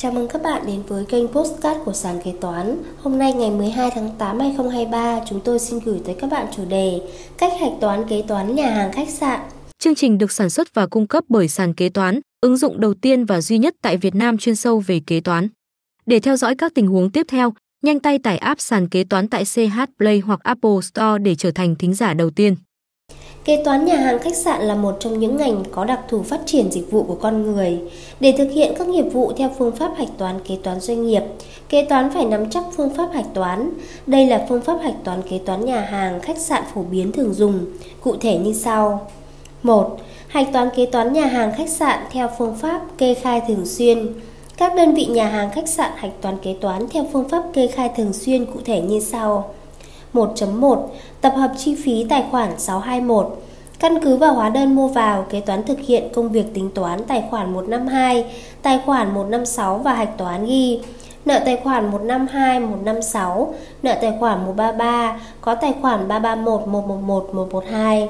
Chào mừng các bạn đến với kênh Podcast của Sàn Kế Toán. Hôm nay ngày 12 tháng 8 2023, chúng tôi xin gửi tới các bạn chủ đề Cách hạch toán kế toán nhà hàng khách sạn. Chương trình được sản xuất và cung cấp bởi Sàn Kế Toán, ứng dụng đầu tiên và duy nhất tại Việt Nam chuyên sâu về kế toán. Để theo dõi các tình huống tiếp theo, nhanh tay tải app Sàn Kế Toán tại CH Play hoặc Apple Store để trở thành thính giả đầu tiên. Kế toán nhà hàng khách sạn là một trong những ngành có đặc thù phát triển dịch vụ của con người. Để thực hiện các nghiệp vụ theo phương pháp hạch toán kế toán doanh nghiệp, kế toán phải nắm chắc phương pháp hạch toán. Đây là phương pháp hạch toán kế toán nhà hàng khách sạn phổ biến thường dùng, cụ thể như sau. 1. Hạch toán kế toán nhà hàng khách sạn theo phương pháp kê khai thường xuyên. Các đơn vị nhà hàng khách sạn hạch toán kế toán theo phương pháp kê khai thường xuyên cụ thể như sau. 1.1. Tập hợp chi phí tài khoản 621. Căn cứ vào hóa đơn mua vào, kế toán thực hiện công việc tính toán tài khoản 152, tài khoản 156 và hạch toán ghi nợ tài khoản 152, 156, nợ tài khoản 133, có tài khoản 331, 111, 112.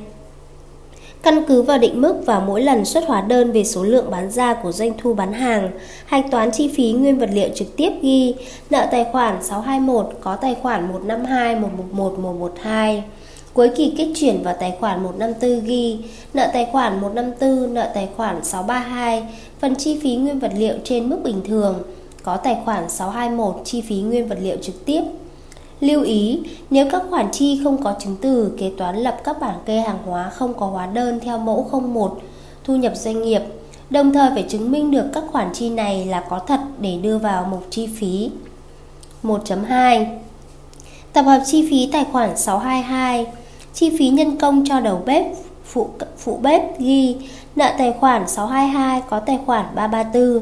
Căn cứ vào định mức và mỗi lần xuất hóa đơn về số lượng bán ra của doanh thu bán hàng, hạch toán chi phí nguyên vật liệu trực tiếp ghi nợ tài khoản 621, có tài khoản 152, 111, 112. Cuối kỳ kết chuyển vào tài khoản 154 ghi nợ tài khoản 154, nợ tài khoản 632, phần chi phí nguyên vật liệu trên mức bình thường, có tài khoản 621 chi phí nguyên vật liệu trực tiếp. Lưu ý, nếu các khoản chi không có chứng từ, kế toán lập các bảng kê hàng hóa không có hóa đơn theo mẫu 01 thu nhập doanh nghiệp, đồng thời phải chứng minh được các khoản chi này là có thật để đưa vào mục chi phí. 1.2. Tập hợp chi phí tài khoản 622. Chi phí nhân công cho đầu bếp, phụ bếp ghi nợ tài khoản 622, có tài khoản 334.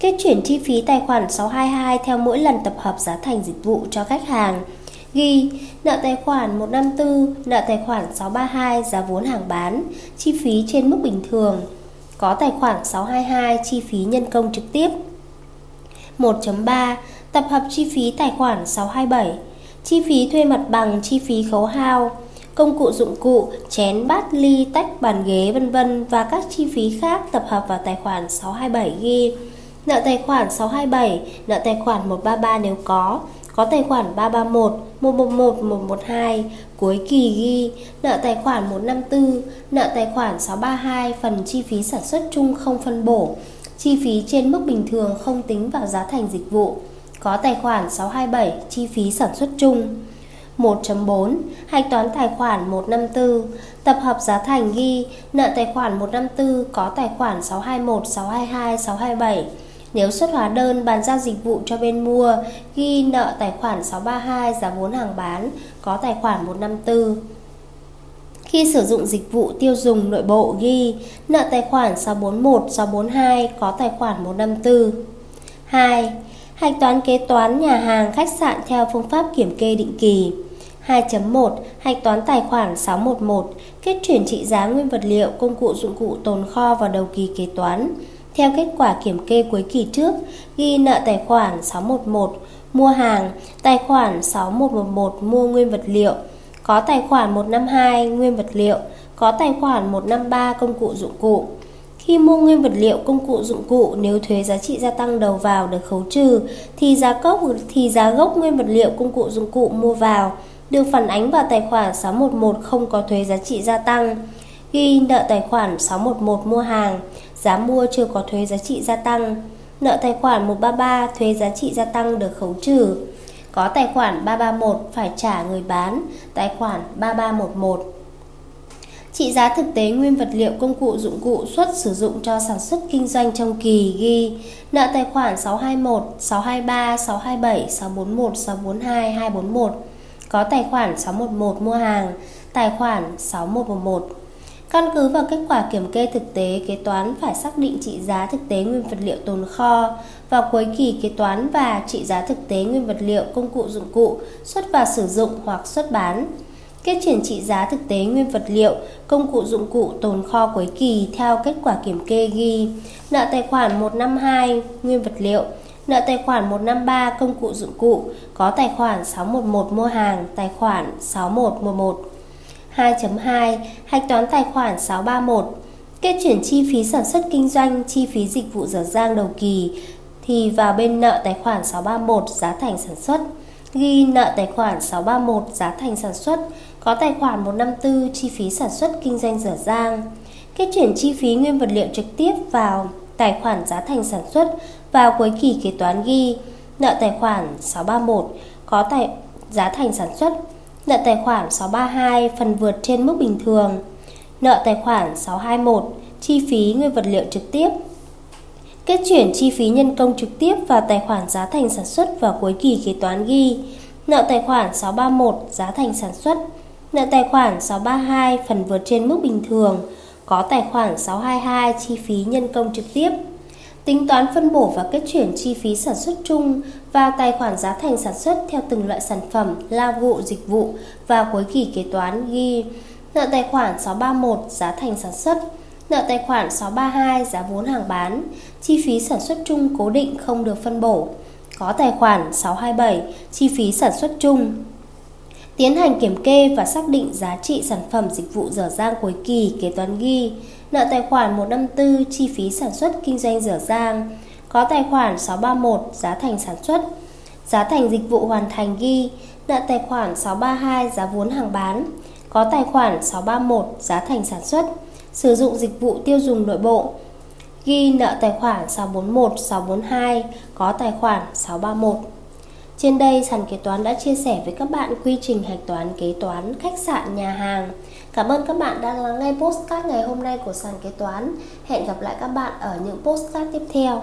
Kết chuyển chi phí tài khoản 622 theo mỗi lần tập hợp giá thành dịch vụ cho khách hàng. Ghi nợ tài khoản 154, nợ tài khoản 632, giá vốn hàng bán, chi phí trên mức bình thường. Có tài khoản 622, chi phí nhân công trực tiếp. 1.3. Tập hợp chi phí tài khoản 627. Chi phí thuê mặt bằng, chi phí khấu hao, công cụ dụng cụ, chén, bát, ly, tách, bàn ghế, v.v. và các chi phí khác tập hợp vào tài khoản 627 ghi nợ tài khoản 627, nợ tài khoản 133 nếu có tài khoản 331, 111, 112, cuối kỳ ghi nợ tài khoản 154, nợ tài khoản 632, phần chi phí sản xuất chung không phân bổ, chi phí trên mức bình thường không tính vào giá thành dịch vụ, có tài khoản 627, chi phí sản xuất chung. 1.4. Hạch toán tài khoản 154. Tập hợp giá thành ghi nợ tài khoản 154, có tài khoản 621, 622, 627. Nếu xuất hóa đơn bàn giao dịch vụ cho bên mua, ghi nợ tài khoản 632, giá vốn hàng bán, có tài khoản 154. Khi sử dụng dịch vụ tiêu dùng nội bộ, ghi nợ tài khoản 641, 642, có tài khoản 154. 2. Hạch toán kế toán nhà hàng khách sạn theo phương pháp kiểm kê định kỳ. 2.1. Hạch toán tài khoản 611. Kết chuyển trị giá nguyên vật liệu, công cụ dụng cụ tồn kho vào đầu kỳ kế toán theo kết quả kiểm kê cuối kỳ trước, ghi nợ tài khoản 611 mua hàng, tài khoản 6111 mua nguyên vật liệu, có tài khoản 152 nguyên vật liệu, có tài khoản 153 công cụ dụng cụ. Khi mua nguyên vật liệu, công cụ dụng cụ, nếu thuế giá trị gia tăng đầu vào được khấu trừ thì giá gốc nguyên vật liệu, công cụ dụng cụ mua vào được phản ánh vào tài khoản 611 không có thuế giá trị gia tăng. Ghi nợ tài khoản 611 mua hàng, giá mua chưa có thuế giá trị gia tăng, nợ tài khoản 133 thuế giá trị gia tăng được khấu trừ, có tài khoản 331 phải trả người bán, tài khoản 3311. Trị giá thực tế nguyên vật liệu, công cụ dụng cụ xuất sử dụng cho sản xuất kinh doanh trong kỳ, ghi nợ tài khoản 621, 623, 627, 641, 642, 241, có tài khoản 611 mua hàng, tài khoản 6111. Căn cứ vào kết quả kiểm kê thực tế, kế toán phải xác định trị giá thực tế nguyên vật liệu tồn kho vào cuối kỳ kế toán và trị giá thực tế nguyên vật liệu, công cụ dụng cụ xuất vào sử dụng hoặc xuất bán. Kết chuyển trị giá thực tế nguyên vật liệu, công cụ dụng cụ tồn kho cuối kỳ theo kết quả kiểm kê, ghi nợ tài khoản 152 nguyên vật liệu, nợ tài khoản 153 công cụ dụng cụ, có tài khoản 611 mua hàng, tài khoản 6111. 2.2. Hạch toán tài khoản 631. Kết chuyển chi phí sản xuất kinh doanh, chi phí dịch vụ dở dang đầu kỳ thì vào bên nợ tài khoản 631 giá thành sản xuất. Ghi nợ tài khoản 631 giá thành sản xuất, có tài khoản 154 chi phí sản xuất kinh doanh dở dang. Kết chuyển chi phí nguyên vật liệu trực tiếp vào tài khoản giá thành sản xuất vào cuối kỳ kế toán ghi nợ tài khoản 631 có giá thành sản xuất, nợ tài khoản 632 phần vượt trên mức bình thường, nợ tài khoản 621 chi phí nguyên vật liệu trực tiếp. Kết chuyển chi phí nhân công trực tiếp vào tài khoản giá thành sản xuất vào cuối kỳ kế toán ghi nợ tài khoản 631 giá thành sản xuất, nợ tài khoản 632 phần vượt trên mức bình thường, có tài khoản 622 chi phí nhân công trực tiếp. Tính toán phân bổ và kết chuyển chi phí sản xuất chung vào tài khoản giá thành sản xuất theo từng loại sản phẩm, lao vụ, dịch vụ vào cuối kỳ kế toán ghi nợ tài khoản 631 giá thành sản xuất, nợ tài khoản 632 giá vốn hàng bán, chi phí sản xuất chung cố định không được phân bổ, có tài khoản 627 chi phí sản xuất chung. Tiến hành kiểm kê và xác định giá trị sản phẩm dịch vụ dở dang cuối kỳ kế toán ghi nợ tài khoản 154 chi phí sản xuất kinh doanh dở dang, có tài khoản 631 giá thành sản xuất, giá thành dịch vụ hoàn thành ghi nợ tài khoản 632 giá vốn hàng bán, có tài khoản 631 giá thành sản xuất, sử dụng dịch vụ tiêu dùng nội bộ ghi nợ tài khoản 641, 642 có tài khoản 631. Trên đây, sàn kế toán đã chia sẻ với các bạn quy trình hạch toán kế toán khách sạn, nhà hàng. Cảm ơn các bạn đã lắng nghe podcast ngày hôm nay của sàn kế toán. Hẹn gặp lại các bạn ở những podcast tiếp theo.